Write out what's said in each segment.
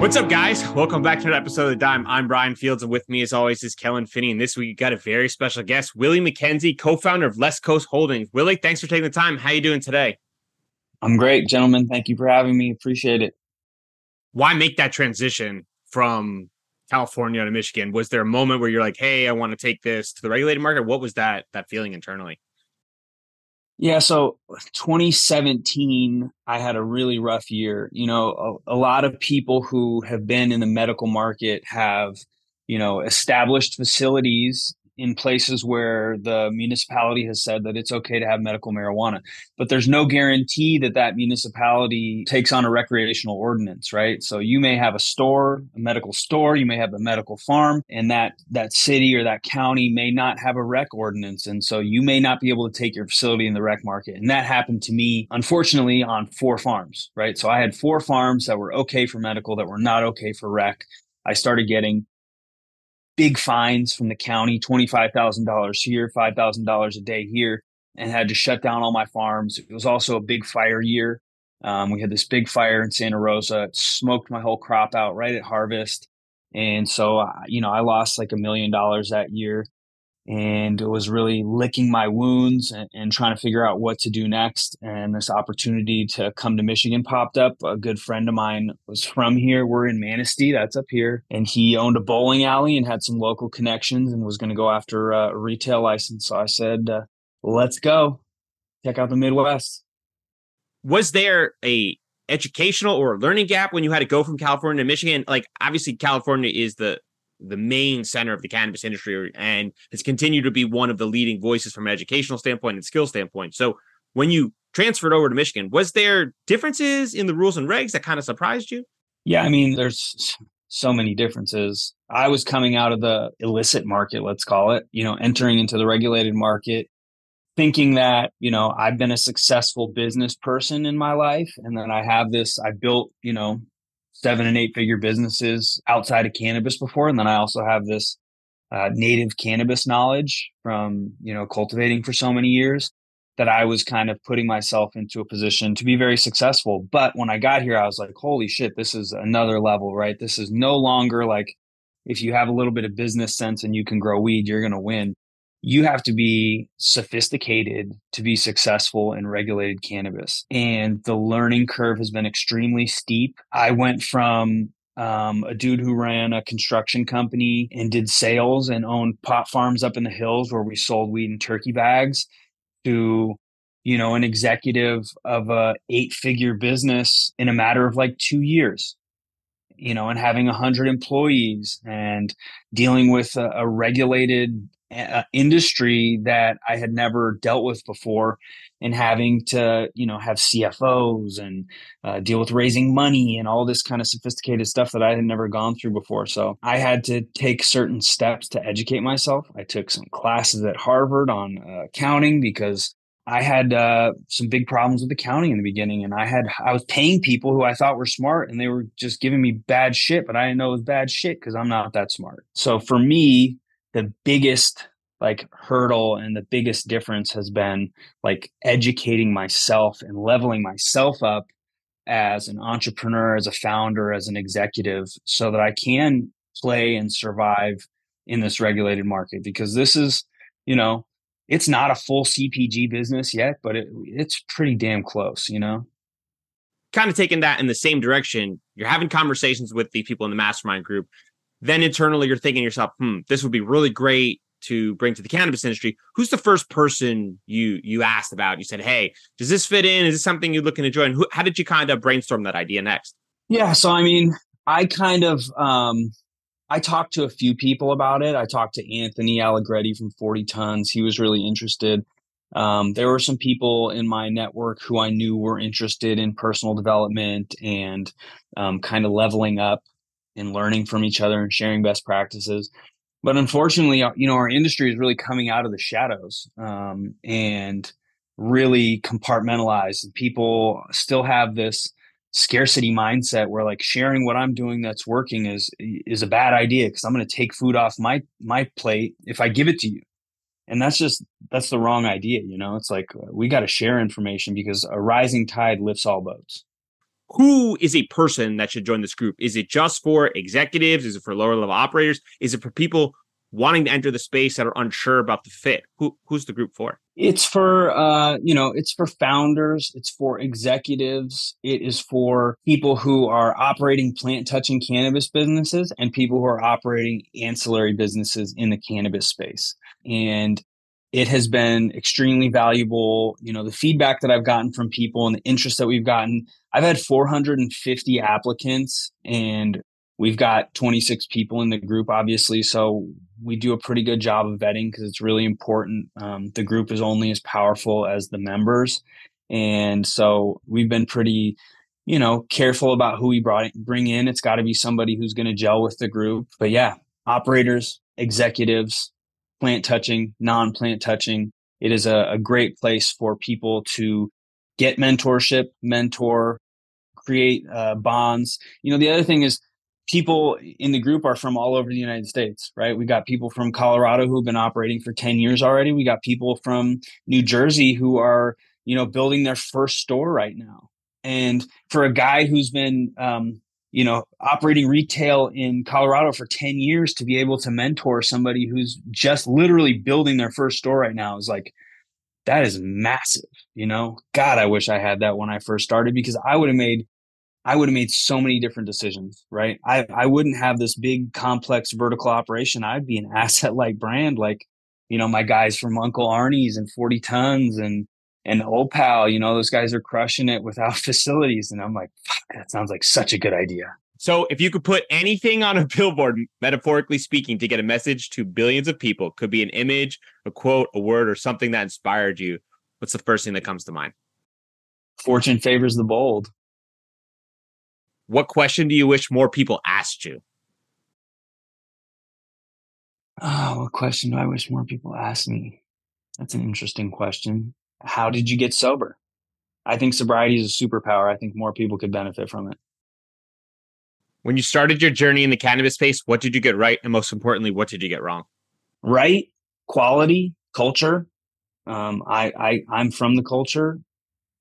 What's up, guys? Welcome back to another episode of The Dime. I'm Brian Fields, and with me, as always, is Kellen Finney. And this week, we got a very special guest, Willie McKenzie, co-founder of West Coast Holdings. Willie, thanks for taking the time. How are you doing today? I'm great, gentlemen. Thank you for having me. Appreciate it. Why make that transition from California to Michigan? Was there a moment where you're like, hey, I want to take this to the regulated market? What was that feeling internally? Yeah, so 2017, I had a really rough year. You know, a lot of people who have been in the medical market have, you know, established facilities in places where the municipality has said that it's okay to have medical marijuana. But there's no guarantee that that municipality takes on a recreational ordinance, right? So you may have a store, a medical store, you may have a medical farm, and that city or that county may not have a rec ordinance. And so you may not be able to take your facility in the rec market. And that happened to me, unfortunately, on 4 farms, right? So I had 4 farms that were okay for medical, that were not okay for rec. I started getting big fines from the county, $25,000 here, $5,000 a day here, and had to shut down all my farms. It was also a big fire year. We had this big fire in Santa Rosa. It smoked my whole crop out right at harvest. And so, you know, I lost like $1 million that year, and it was really licking my wounds and trying to figure out what to do next. And this opportunity to come to Michigan popped up. A good friend of mine was from here. We're in Manistee, that's up here. And he owned a bowling alley and had some local connections and was going to go after a retail license. So I said, let's go. Check out the Midwest. Was there a educational or learning gap when you had to go from California to Michigan? Like, obviously, California is the main center of the cannabis industry and has continued to be one of the leading voices from an educational standpoint and skill standpoint. So when you transferred over to Michigan, was there differences in the rules and regs that kind of surprised you? Yeah, I mean, there's so many differences. I was coming out of the illicit market, let's call it, you know, entering into the regulated market, thinking that, you know, I've been a successful business person in my life. And then I built, you know, 7- and 8-figure businesses outside of cannabis before. And then I also have this native cannabis knowledge from, you know, cultivating for so many years that I was kind of putting myself into a position to be very successful. But when I got here, I was like, holy shit, this is another level, right? This is no longer like, if you have a little bit of business sense and you can grow weed, you're going to win. You have to be sophisticated to be successful in regulated cannabis. And the learning curve has been extremely steep. I went from a dude who ran a construction company and did sales and owned pot farms up in the hills where we sold weed in turkey bags to, you know, an executive of a 8-figure business in a matter of like 2 years. You know, and having 100 employees and dealing with a regulated industry that I had never dealt with before, and having to, you know, have CFOs and deal with raising money and all this kind of sophisticated stuff that I had never gone through before. So I had to take certain steps to educate myself. I took some classes at Harvard on accounting because I had some big problems with accounting in the beginning, and I was paying people who I thought were smart, and they were just giving me bad shit, but I didn't know it was bad shit because I'm not that smart. So for me, the biggest like hurdle and the biggest difference has been like educating myself and leveling myself up as an entrepreneur, as a founder, as an executive, so that I can play and survive in this regulated market. Because this is, you know, it's not a full CPG business yet, but it's pretty damn close, you know? Kind of taking that in the same direction. You're having conversations with the people in the mastermind group. Then internally, you're thinking to yourself, this would be really great to bring to the cannabis industry. Who's the first person you asked about? You said, hey, does this fit in? Is this something you're looking to join? How did you kind of brainstorm that idea next? Yeah, so I mean, I kind of... I talked to a few people about it. I talked to Anthony Allegretti from 40 Tons. He was really interested. There were some people in my network who I knew were interested in personal development and kind of leveling up and learning from each other and sharing best practices. But unfortunately, you know, our industry is really coming out of the shadows and really compartmentalized. And people still have this scarcity mindset where, like, sharing what I'm doing that's working is a bad idea because I'm going to take food off my plate if I give it to you. And that's the wrong idea. You know, it's like we got to share information because a rising tide lifts all boats. Who is a person that should join this group? Is it just for executives? Is it for lower level operators? Is it for people wanting to enter the space that are unsure about the fit? Who's the group for? It's for, it's for founders. It's for executives. It is for people who are operating plant touching cannabis businesses and people who are operating ancillary businesses in the cannabis space. And it has been extremely valuable. You know, the feedback that I've gotten from people and the interest that we've gotten, I've had 450 applicants and we've got 26 people in the group, obviously. So we do a pretty good job of vetting because it's really important. The group is only as powerful as the members. And so we've been pretty, careful about who we bring in. It's got to be somebody who's going to gel with the group. But yeah, operators, executives, plant touching, non-plant touching. It is a great place for people to get mentorship, mentor, create bonds. You know, the other thing is, people in the group are from all over the United States, right? We got people from Colorado who've been operating for 10 years already. We got people from New Jersey who are, building their first store right now. And for a guy who's been, operating retail in Colorado for 10 years to be able to mentor somebody who's just literally building their first store right now is like, that is massive, God, I wish I had that when I first started because I would have made so many different decisions, right? I wouldn't have this big, complex vertical operation. I'd be an asset-light brand like, my guys from Uncle Arnie's and 40 Tons and Opal, those guys are crushing it without facilities. And I'm like, fuck, that sounds like such a good idea. So if you could put anything on a billboard, metaphorically speaking, to get a message to billions of people, could be an image, a quote, a word, or something that inspired you, what's the first thing that comes to mind? Fortune favors the bold. What question do you wish more people asked you? Oh, what question do I wish more people asked me? That's an interesting question. How did you get sober? I think sobriety is a superpower. I think more people could benefit from it. When you started your journey in the cannabis space, what did you get right? And most importantly, what did you get wrong? Right, quality, culture. I'm from the culture.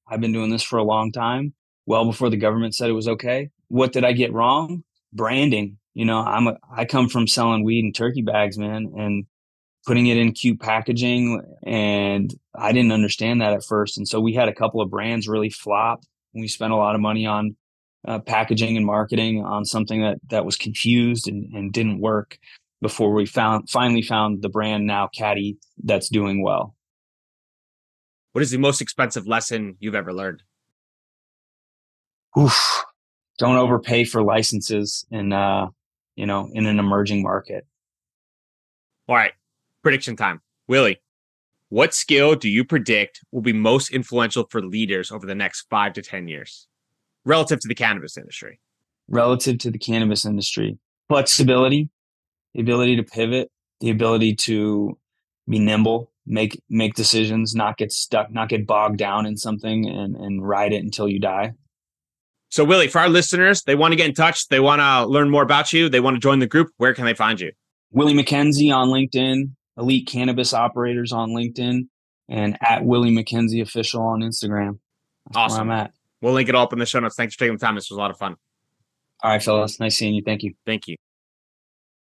I've been doing this for a long time. Well before the government said it was okay. What did I get wrong? Branding. I come from selling weed in turkey bags, man, and putting it in cute packaging. And I didn't understand that at first. And so we had a couple of brands really flop. And we spent a lot of money on packaging and marketing on something that was confused and didn't work before we finally found the brand now, Caddy, that's doing well. What is the most expensive lesson you've ever learned? Oof, don't overpay for licenses in an emerging market. All right. Prediction time. Willie, what skill do you predict will be most influential for leaders over the next 5 to 10 years relative to the cannabis industry? Flexibility, the ability to pivot, the ability to be nimble, make decisions, not get stuck, not get bogged down in something and ride it until you die. So, Willie, for our listeners, they want to get in touch. They want to learn more about you. They want to join the group. Where can they find you? Willie McKenzie on LinkedIn, Elite Cannabis Operators on LinkedIn, and at Willie McKenzie Official on Instagram. That's awesome. Where I'm at. We'll link it all up in the show notes. Thanks for taking the time. This was a lot of fun. All right, fellas. Nice seeing you. Thank you. Thank you.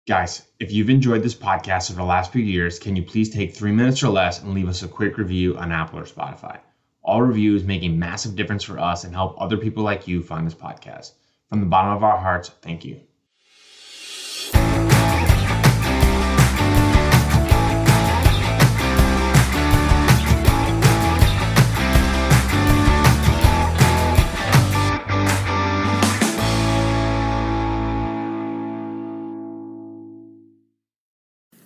Guys, if you've enjoyed this podcast over the last few years, can you please take 3 minutes or less and leave us a quick review on Apple or Spotify? All reviews make a massive difference for us and help other people like you find this podcast. From the bottom of our hearts, thank you.